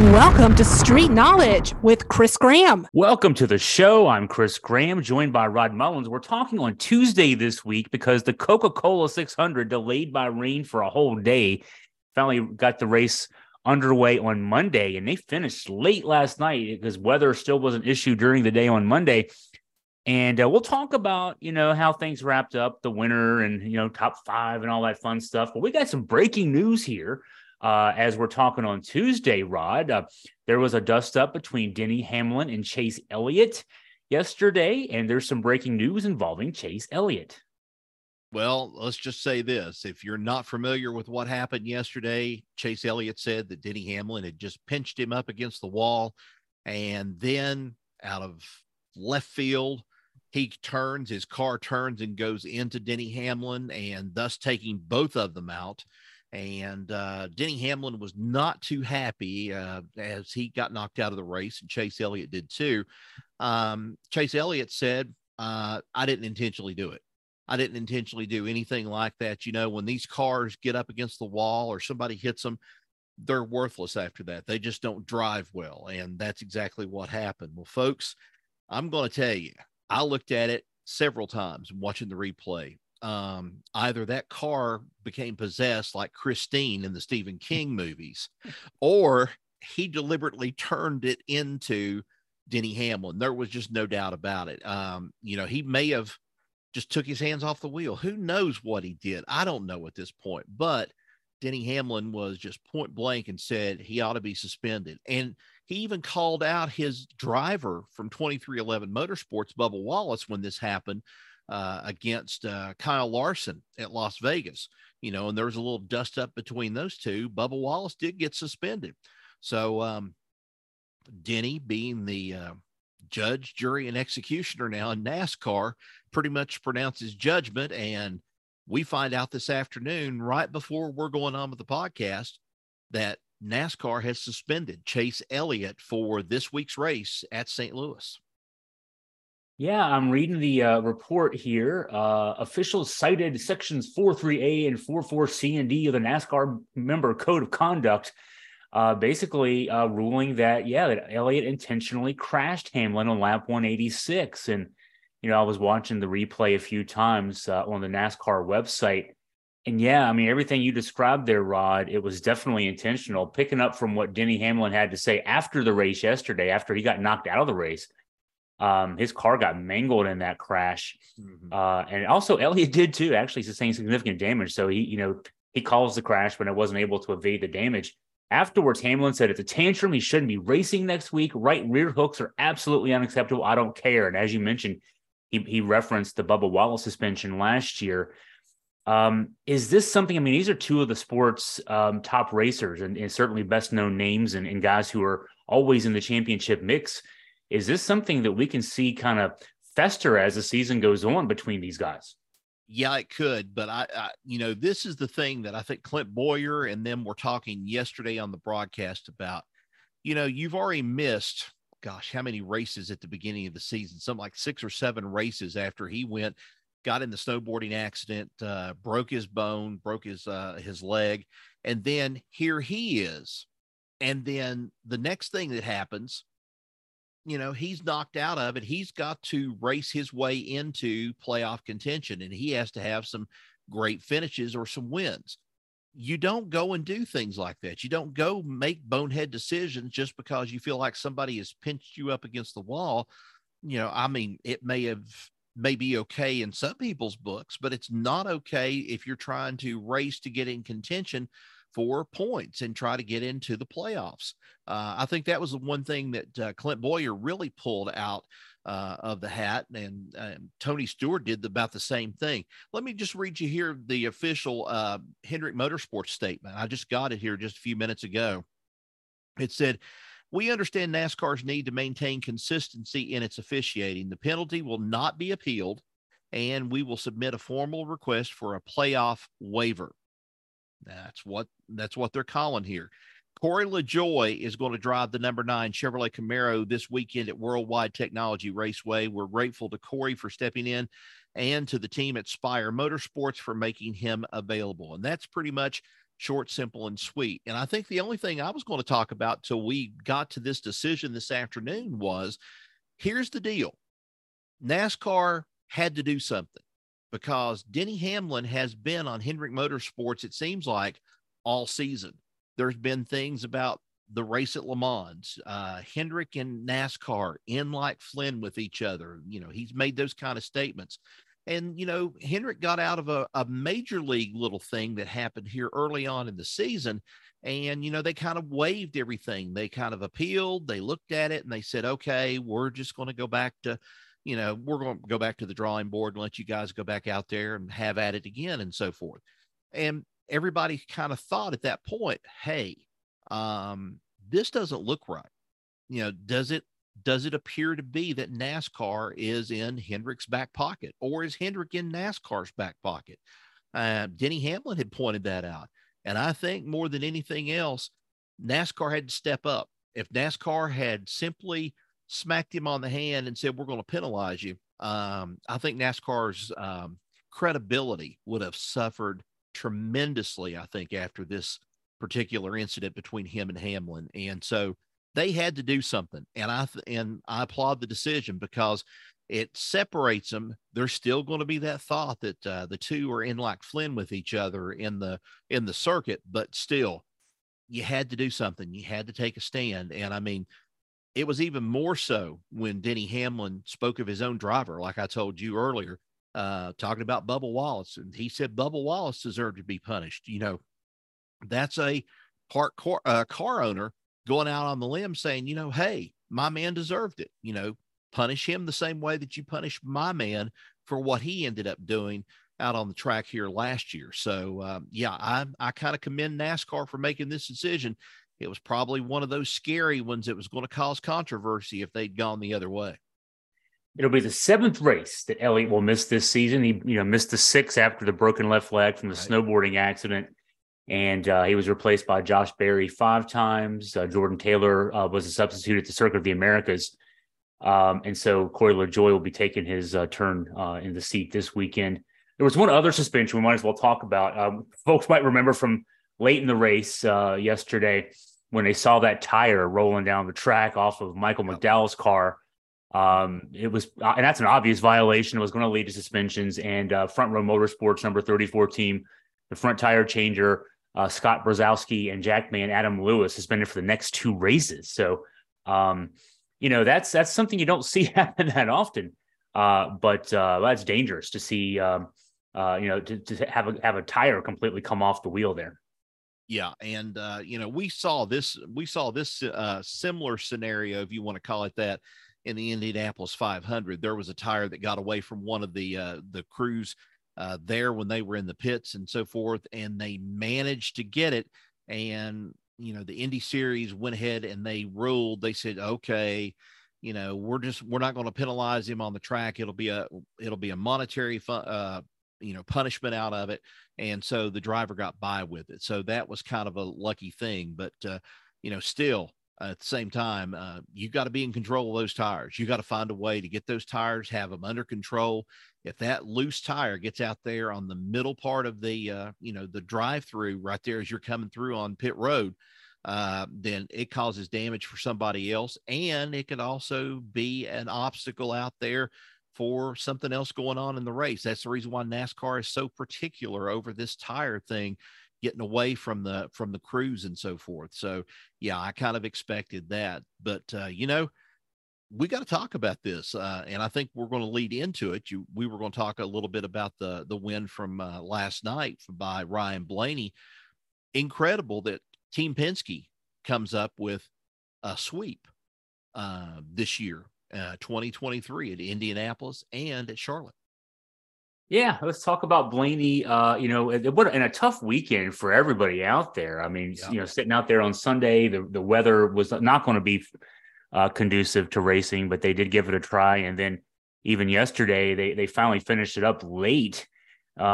Welcome to Street Knowledge with Chris Graham. Welcome to the show. I'm Chris Graham, joined by Rod Mullins. We're talking on Tuesday this week because the Coca-Cola 600, delayed by rain for a whole day, finally got the race underway on Monday, and they finished late last night because weather still was an issue during the day on Monday. And we'll talk about, you know, how things wrapped up, the winner and, you know, top five and all that fun stuff. But we got some breaking news here. As we're talking on Tuesday, Rod, there was a dust-up between Denny Hamlin and Chase Elliott yesterday, and there's some breaking news involving Chase Elliott. Well, let's just say this. If you're not familiar with what happened yesterday, Chase Elliott said that Denny Hamlin had just pinched him up against the wall, and then out of left field, he turns, his car turns and goes into Denny Hamlin, and thus taking both of them out. And Denny Hamlin was not too happy as he got knocked out of the race, and Chase Elliott did too. Chase Elliott said, I didn't intentionally do it. I didn't intentionally do anything like that. You know, when these cars get up against the wall or somebody hits them, they're worthless after that. They just don't drive well. And that's exactly what happened. Well, folks, I'm going to tell you, I looked at it several times watching the replay. Either that car became possessed like Christine in the Stephen King movies, or he deliberately turned it into Denny Hamlin. There was just no doubt about it. You know, he may have just took his hands off the wheel. Who knows what he did? I don't know at this point, but Denny Hamlin was just point blank and said he ought to be suspended. And he even called out his driver from 2311 Motorsports, Bubba Wallace, when this happened, against Kyle Larson at Las Vegas, you know, and there was a little dust up between those two. Bubba Wallace did get suspended. So Denny, being the judge, jury, and executioner now in NASCAR, pretty much pronounces judgment. And we find out this afternoon, right before we're going on with the podcast, that NASCAR has suspended Chase Elliott for this week's race at St. Louis. Yeah, I'm reading the report here. Officials cited sections 43A and 44C and D of the NASCAR member code of conduct, basically ruling that, that Elliott intentionally crashed Hamlin on lap 186. And, you know, I was watching the replay a few times on the NASCAR website. And yeah, I mean, everything you described there, Rod, it was definitely intentional. Picking up from what Denny Hamlin had to say after the race yesterday, after he got knocked out of the race. His car got mangled in that crash. And also Elliott did too, actually sustained significant damage. So he, you know, he caused the crash, but it wasn't able to evade the damage. Afterwards, Hamlin said it's a tantrum. He shouldn't be racing next week. Right rear hooks are absolutely unacceptable. I don't care. And as you mentioned, he referenced the Bubba Wallace suspension last year. Is this something, I mean, these are two of the sport's top racers and certainly best known names and guys who are always in the championship mix. Is this something that we can see kind of fester as the season goes on between these guys? Yeah, it could. But, I you know, this is the thing that I think Clint Bowyer and them were talking yesterday on the broadcast about. You know, you've already missed, gosh, how many races at the beginning of the season? Something like 6 or 7 races after he went, got in the snowboarding accident, broke his bone, broke his leg. And then here he is. And then the next thing that happens, you know, he's knocked out of it. He's got to race his way into playoff contention, and he has to have some great finishes or some wins. You don't go and do things like that. You don't go make bonehead decisions just because you feel like somebody has pinched you up against the wall. You know, I mean, it may be okay in some people's books, but it's not okay if you're trying to race to get in contention for points and try to get into the playoffs. I think that was the one thing that Clint Bowyer really pulled out of the hat, and Tony Stewart did about the same thing. Let me just read you here the official Hendrick Motorsports statement. I just got it here just a few minutes ago. It said, "We understand NASCAR's need to maintain consistency in its officiating. The penalty will not be appealed, and we will submit a formal request for a playoff waiver." That's what they're calling here. Corey LaJoie is going to drive the number 9 Chevrolet Camaro this weekend at Worldwide Technology Raceway. We're grateful to Corey for stepping in and to the team at Spire Motorsports for making him available. And that's pretty much short, simple, and sweet. And I think the only thing I was going to talk about till we got to this decision this afternoon was, here's the deal. NASCAR had to do something because Denny Hamlin has been on Hendrick Motorsports, it seems like, all season. There's been things about the race at Le Mans, Hendrick and NASCAR in like Flynn with each other. You know, he's made those kind of statements. And, you know, Hendrick got out of a major league little thing that happened here early on in the season. And, you know, they kind of waived everything. They kind of appealed. They looked at it and they said, okay, we're just going to go back to, you know, we're going to go back to the drawing board and let you guys go back out there and have at it again and so forth. And everybody kind of thought at that point, hey, this doesn't look right. You know, does it appear to be that NASCAR is in Hendrick's back pocket, or is Hendrick in NASCAR's back pocket? Denny Hamlin had pointed that out. And I think more than anything else, NASCAR had to step up. If NASCAR had simply smacked him on the hand and said, we're going to penalize you, I think NASCAR's credibility would have suffered tremendously, I think, after this particular incident between him and Hamlin. And so they had to do something. And I applaud the decision because it separates them. There's still going to be that thought that the two are in like Flynn with each other in the circuit, but still you had to do something. You had to take a stand. And I mean, it was even more so when Denny Hamlin spoke of his own driver, like I told you earlier, talking about Bubba Wallace. And he said, Bubba Wallace deserved to be punished. You know, that's a car owner going out on the limb saying, you know, hey, my man deserved it. You know, punish him the same way that you punished my man for what he ended up doing out on the track here last year. So, I kind of commend NASCAR for making this decision. It was probably one of those scary ones that was going to cause controversy if they'd gone the other way. It'll be the seventh race that Elliott will miss this season. He, you know, missed the sixth after the broken left leg from the snowboarding accident. And he was replaced by Josh Berry 5 times. Jordan Taylor was a substitute at the Circuit of the Americas. And so Corey LaJoie will be taking his turn in the seat this weekend. There was one other suspension we might as well talk about. Folks might remember from late in the race yesterday when they saw that tire rolling down the track off of Michael McDowell's car. It was, and that's an obvious violation. It was going to lead to suspensions. And Front Row Motorsports, number 34 team, the front tire changer, Scott Brzezowski, and jackman Adam Lewis suspended for the next 2 races. So, you know, that's something you don't see happen that often. But that's dangerous to see, you know, to have a tire completely come off the wheel there. Yeah. And, you know, we saw this similar scenario, if you want to call it that, in the Indianapolis 500. There was a tire that got away from one of the crews there when they were in the pits and so forth, and they managed to get it. And, you know, the Indy Series went ahead and they ruled, they said, okay, you know, we're not going to penalize him on the track. It'll be a monetary, you know, punishment out of it. And so the driver got by with it. So that was kind of a lucky thing, but, you know, still at the same time, you got to be in control of those tires. You got to find a way to get those tires, have them under control. If that loose tire gets out there on the middle part of the, you know, the drive-through right there as you're coming through on pit road, then it causes damage for somebody else. And it could also be an obstacle out there for something else going on in the race. That's the reason why NASCAR is so particular over this tire thing, getting away from the crews and so forth. So, yeah, I kind of expected that. But, you know, we got to talk about this, and I think we're going to lead into it. We were going to talk a little bit about the win from last night by Ryan Blaney. Incredible that Team Penske comes up with a sweep this year, 2023, at Indianapolis and at Charlotte. Yeah, let's talk about Blaney. You know, and a tough weekend for everybody out there. I mean, You know, sitting out there on Sunday, the weather was not going to be conducive to racing, but they did give it a try. And then even yesterday, they finally finished it up late. It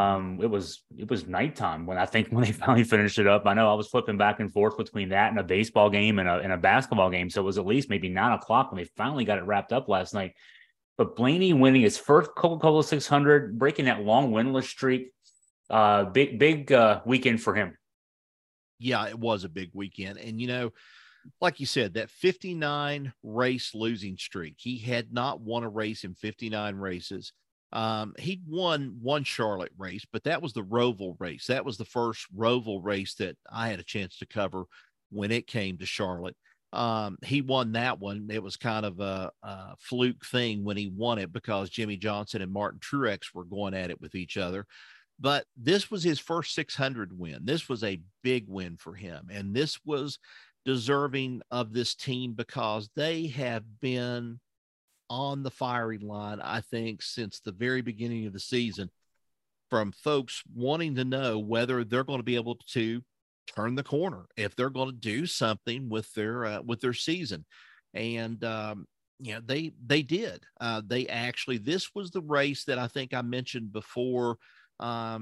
was nighttime when they finally finished it up. I know I was flipping back and forth between that and a baseball game and a basketball game. So it was at least maybe 9:00 when they finally got it wrapped up last night. But Blaney winning his first Coca-Cola 600, breaking that long winless streak, big weekend for him. yeah, it was a big weekend. And, you know, like you said, that 59 race losing streak, he had not won a race in 59 races. He'd won one Charlotte race, but that was the Roval race. That was the first Roval race that I had a chance to cover when it came to Charlotte. He won that one. It was kind of a fluke thing when he won it because Jimmy Johnson and Martin Truex were going at it with each other. But this was his first 600 win. This was a big win for him. And this was deserving of this team because they have been on the firing line, I think, since the very beginning of the season, from folks wanting to know whether they're going to be able to turn the corner, if they're going to do something with their season. And, you know, they did, they actually, this was the race that I think I mentioned before. I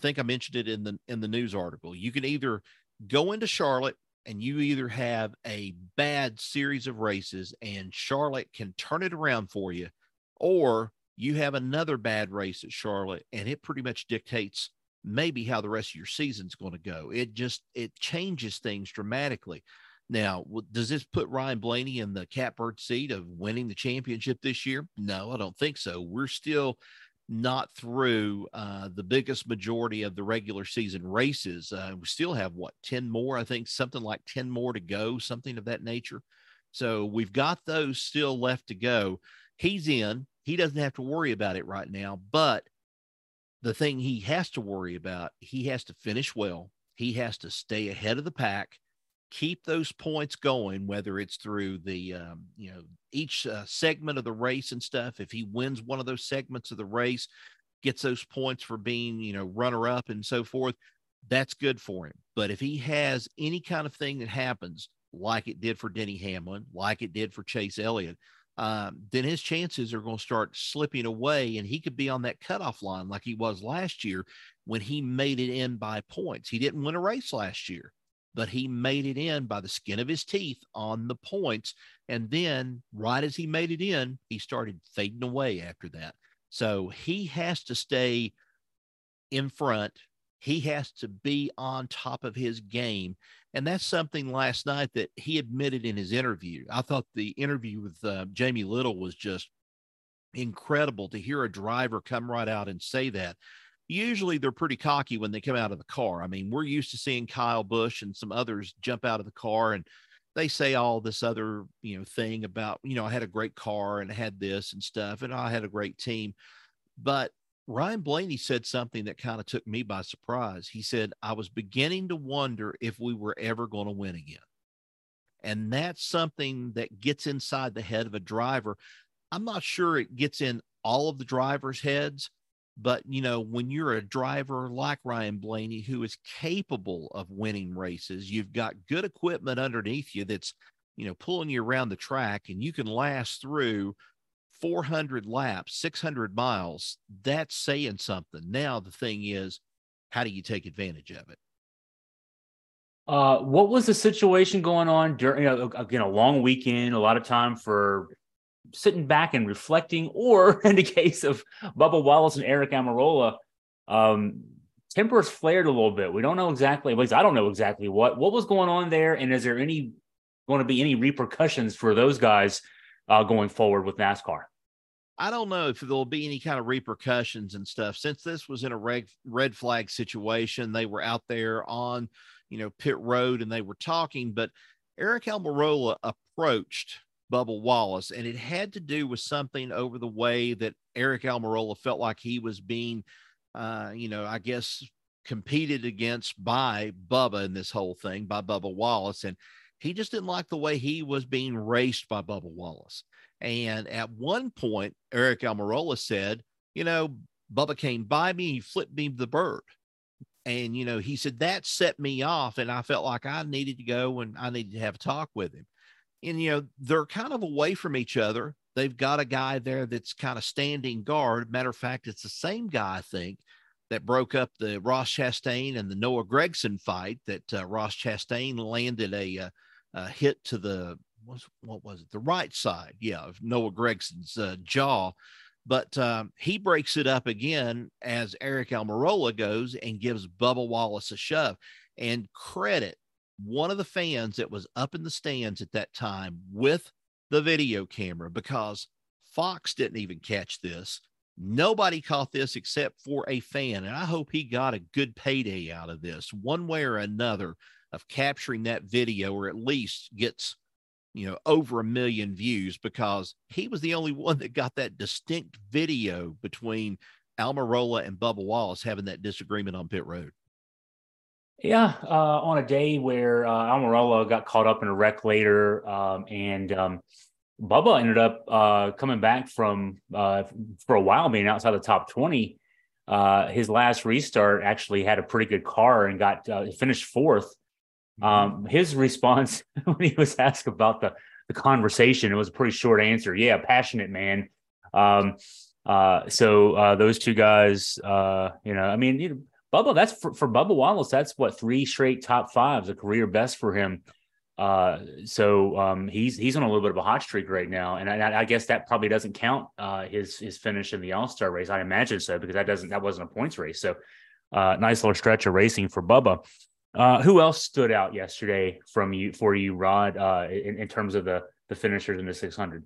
think I mentioned it in the news article. You can either go into Charlotte and you either have a bad series of races and Charlotte can turn it around for you, or you have another bad race at Charlotte and it pretty much dictates maybe how the rest of your season's going to go. It changes things dramatically. Now, does this put Ryan Blaney in the catbird seat of winning the championship this year? No, I don't think so. We're still not through the biggest majority of the regular season races. We still have, 10 more, I think, something like 10 more to go, something of that nature. So we've got those still left to go. He's in. He doesn't have to worry about it right now, but the thing he has to worry about, he has to finish well. He has to stay ahead of the pack, keep those points going, whether it's through the, each segment of the race and stuff. If he wins one of those segments of the race, gets those points for being, runner up and so forth, that's good for him. But if he has any kind of thing that happens, like it did for Denny Hamlin, like it did for Chase Elliott, then his chances are going to start slipping away, and he could be on that cutoff line like he was last year when he made it in by points. He didn't win a race last year, but he made it in by the skin of his teeth on the points. And then right as he made it in, he started fading away after that. So he has to stay in front. He has to be on top of his game. And that's something last night that he admitted in his interview. I thought the interview with Jamie Little was just incredible to hear a driver come right out and say that. Usually they're pretty cocky when they come out of the car. I mean, we're used to seeing Kyle Busch and some others jump out of the car and they say all this other, thing about, I had a great car and I had this and stuff and I had a great team. But Ryan Blaney said something that kind of took me by surprise. He said, I was beginning to wonder if we were ever going to win again. And that's something that gets inside the head of a driver. I'm not sure it gets in all of the drivers' heads, but, when you're a driver like Ryan Blaney, who is capable of winning races, you've got good equipment underneath you that's, pulling you around the track, and you can last through 400 laps, 600 miles, that's saying something. Now, the thing is, how do you take advantage of it? What was the situation going on during, again, a long weekend, a lot of time for sitting back and reflecting, or in the case of Bubba Wallace and Aric Almirola, tempers flared a little bit. We don't know exactly, at least I don't know exactly what was going on there. And is there going to be any repercussions for those guys going forward with NASCAR? I don't know if there'll be any kind of repercussions and stuff. Since this was in a red flag situation, they were out there on, pit road and they were talking, but Aric Almirola approached Bubba Wallace, and it had to do with something over the way that Aric Almirola felt like he was being, I guess, competed against by Bubba in this whole thing, by Bubba Wallace. And he just didn't like the way he was being raced by Bubba Wallace. And at one point, Aric Almirola said, Bubba came by me, he flipped me the bird. And, he said, that set me off. And I felt like I needed to go and I needed to have a talk with him. And, they're kind of away from each other. They've got a guy there that's kind of standing guard. Matter of fact, it's the same guy, I think, that broke up the Ross Chastain and the Noah Gragson fight that Ross Chastain landed a hit to the, what was it? The right side. Yeah. Of Noah Gregson's jaw, but he breaks it up again as Aric Almirola goes and gives Bubba Wallace a shove. and credit one of the fans that was up in the stands at that time with the video camera, because Fox didn't even catch this. Nobody caught this except for a fan, and I hope he got a good payday out of this one way or another of capturing that video, or at least gets, you know, over 1 million views, because he was the only one that got that distinct video between Almirola and Bubba Wallace having that disagreement on pit road. Yeah, on a day where Almirola got caught up in a wreck later, and Bubba ended up coming back from, for a while, being outside the top 20. His last restart actually had a pretty good car and got finished fourth. His response when he was asked about the conversation, it was a pretty short answer. Yeah, passionate, man. So those two guys, Bubba, that's for Bubba Wallace, that's what, 3 straight top 5s, a career best for him. So he's on a little bit of a hot streak right now. And I guess that probably doesn't count his finish in the All-Star race. I imagine so, because that wasn't a points race. So nice little stretch of racing for Bubba. Who else stood out yesterday for you, Rod, in terms of the finishers in the 600?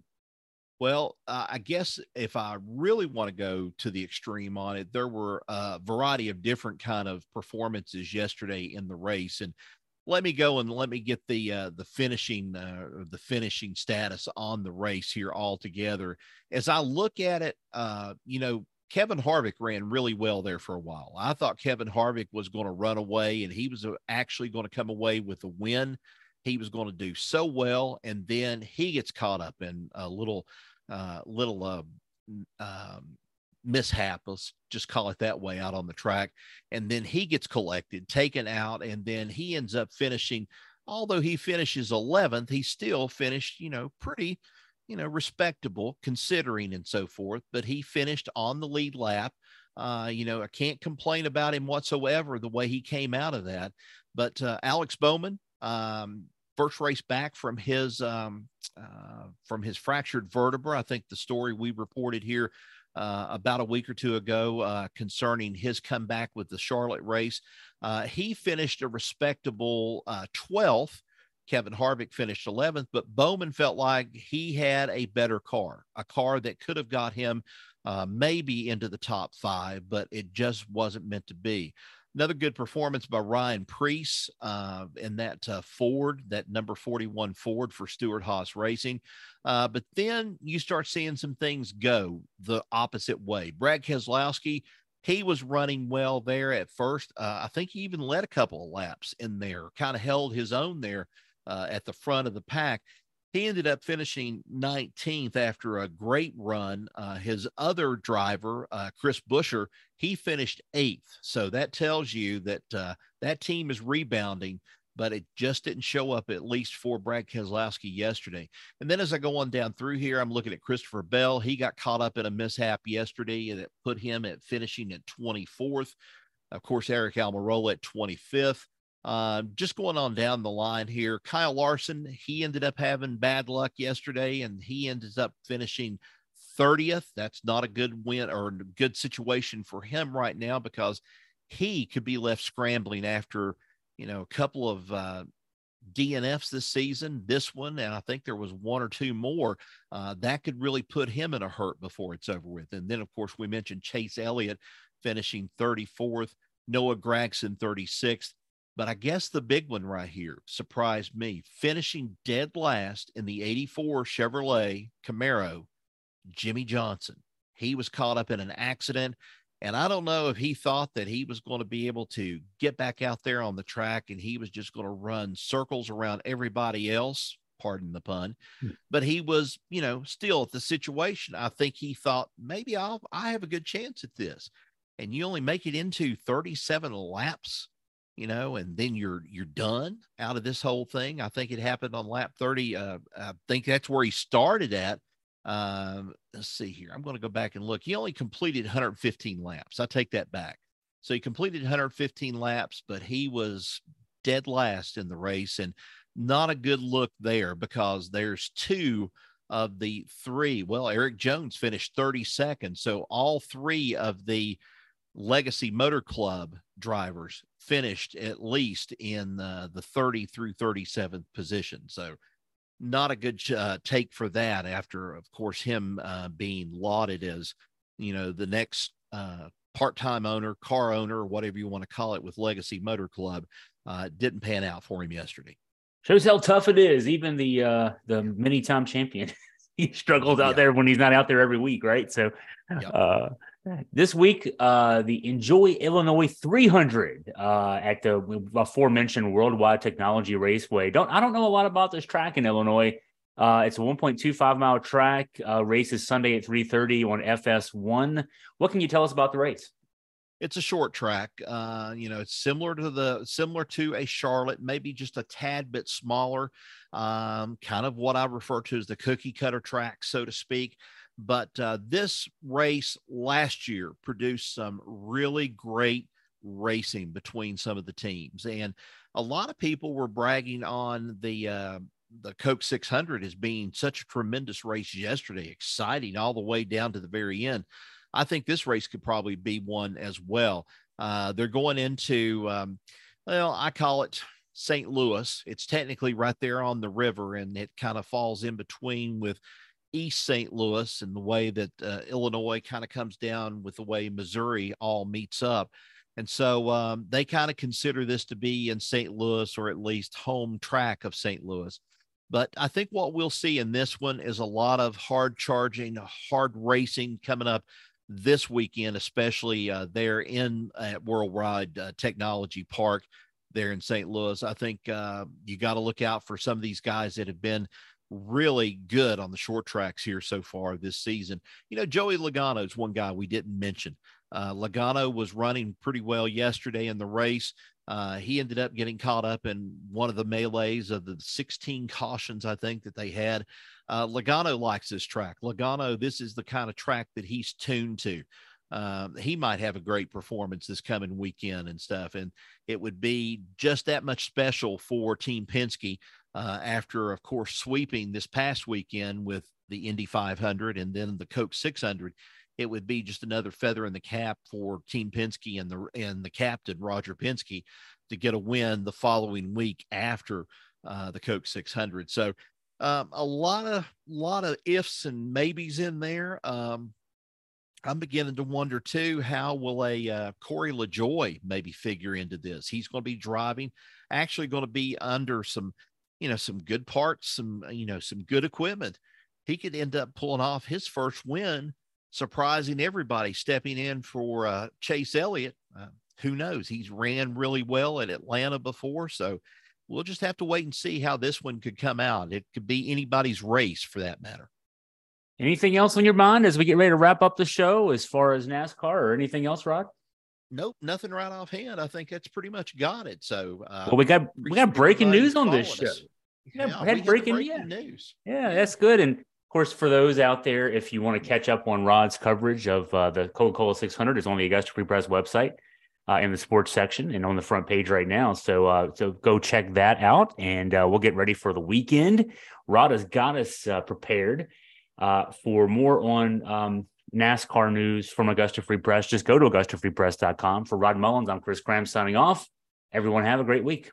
Well, I guess if I really want to go to the extreme on it, there were a variety of different kind of performances yesterday in the race. And let me get the finishing status on the race here altogether. As I look at it, Kevin Harvick ran really well there for a while. I thought Kevin Harvick was going to run away, and he was actually going to come away with the win. He was going to do so well, and then he gets caught up in a little mishap, let's just call it that way, out on the track. And then he gets collected, taken out, and then he ends up finishing. Although he finishes 11th, he still finished, pretty, respectable considering and so forth, but he finished on the lead lap. I can't complain about him whatsoever, the way he came out of that. But Alex Bowman, first race back from his fractured vertebra. I think the story we reported here about a week or two ago concerning his comeback with the Charlotte race. He finished a respectable 12th. Kevin Harvick finished 11th, but Bowman felt like he had a better car, a car that could have got him maybe into the top 5, but it just wasn't meant to be. Another good performance by Ryan Preece in that Ford, that number 41 Ford for Stewart-Haas Racing. But then you start seeing some things go the opposite way. Brad Keselowski, he was running well there at first. I think he even led a couple of laps in there, kind of held his own there at the front of the pack. He ended up finishing 19th after a great run. His other driver, Chris Buescher, he finished 8th. So that tells you that that team is rebounding, but it just didn't show up, at least for Brad Keselowski yesterday. And then as I go on down through here, I'm looking at Christopher Bell. He got caught up in a mishap yesterday, and it put him at finishing at 24th. Of course, Aric Almirola at 25th. Just going on down the line here, Kyle Larson, he ended up having bad luck yesterday, and he ended up finishing 30th. That's not a good win or a good situation for him right now, because he could be left scrambling after, a couple of DNFs this season, this one, and I think there was one or two more that could really put him in a hurt before it's over with. And then, of course, we mentioned Chase Elliott finishing 34th, Noah Gragson 36th. But I guess the big one right here surprised me. Finishing dead last in the 84 Chevrolet Camaro, Jimmy Johnson. He was caught up in an accident, and I don't know if he thought that he was going to be able to get back out there on the track and he was just going to run circles around everybody else, pardon the pun, but he was, still at the situation. I think he thought, maybe I have a good chance at this. And you only make it into 37 laps. And then you're done out of this whole thing. I think it happened on lap 30. I think that's where he started at. Let's see here. I'm going to go back and look. He only completed 115 laps. I take that back. So he completed 115 laps, but he was dead last in the race, and not a good look there, because there's two of the three. Well, Eric Jones finished 32nd. So all three of the Legacy Motor Club drivers finished at least in the 30 through 37th position. So not a good take for that after, of course, him being lauded as, you know, the next part-time owner, car owner, whatever you want to call it with Legacy Motor Club. Didn't pan out for him yesterday. Shows how tough it is. Even the many-time champion, he struggles out there when he's not out there every week, right? So this week, the Enjoy Illinois 300 at the aforementioned Worldwide Technology Raceway. I don't know a lot about this track in Illinois. It's a 1.25 mile track. Races Sunday at 3:30 on FS1. What can you tell us about the race? It's a short track. You know, it's similar to a Charlotte, maybe just a tad bit smaller, kind of what I refer to as the cookie cutter track, so to speak. But this race last year produced some really great racing between some of the teams. And a lot of people were bragging on the Coke 600 as being such a tremendous race yesterday, exciting all the way down to the very end. I think this race could probably be one as well. They're going into, well, I call it St. Louis. It's technically right there on the river, and it kind of falls in between with East St. Louis and the way that Illinois kind of comes down with the way Missouri all meets up. And so they kind of consider this to be in St. Louis, or at least home track of St. Louis. But I think what we'll see in this one is a lot of hard charging, hard racing coming up this weekend, especially there in at Worldwide Technology Park there in St. Louis. I think you got to look out for some of these guys that have been really good on the short tracks here so far this season. You know, Joey Logano is one guy we didn't mention. Logano was running pretty well yesterday in the race. He ended up getting caught up in one of the melees of the 16 cautions, I think, that they had. Logano likes this track. Logano, this is the kind of track that he's tuned to. He might have a great performance this coming weekend and stuff, and it would be just that much special for Team Penske after, of course, sweeping this past weekend with the Indy 500 and then the Coke 600. It would be just another feather in the cap for Team Penske and the captain, Roger Penske, to get a win the following week after the Coke 600. So a lot of ifs and maybes in there. I'm beginning to wonder, too, how will a Corey LaJoie maybe figure into this? He's going to be driving, actually going to be under some, you know, some good parts, some, you know, some good equipment. He could end up pulling off his first win, surprising everybody, stepping in for Chase Elliott. Who knows? He's ran really well at Atlanta before, so we'll just have to wait and see how this one could come out. It could be anybody's race for that matter. Anything else on your mind as we get ready to wrap up the show as far as NASCAR or anything else, Rod? Nope, nothing right offhand. I think that's pretty much got it. So well, we got breaking news on this show. We had breaking news. Yeah, that's good. And of course, for those out there, if you want to catch up on Rod's coverage of the Coca-Cola 600, it's on the Augusta Free Press website in the sports section and on the front page right now. So so go check that out, and we'll get ready for the weekend. Rod has got us prepared for more on NASCAR news from Augusta Free Press. Just go to AugustaFreePress.com. For Rod Mullins, I'm Chris Graham signing off. Everyone have a great week.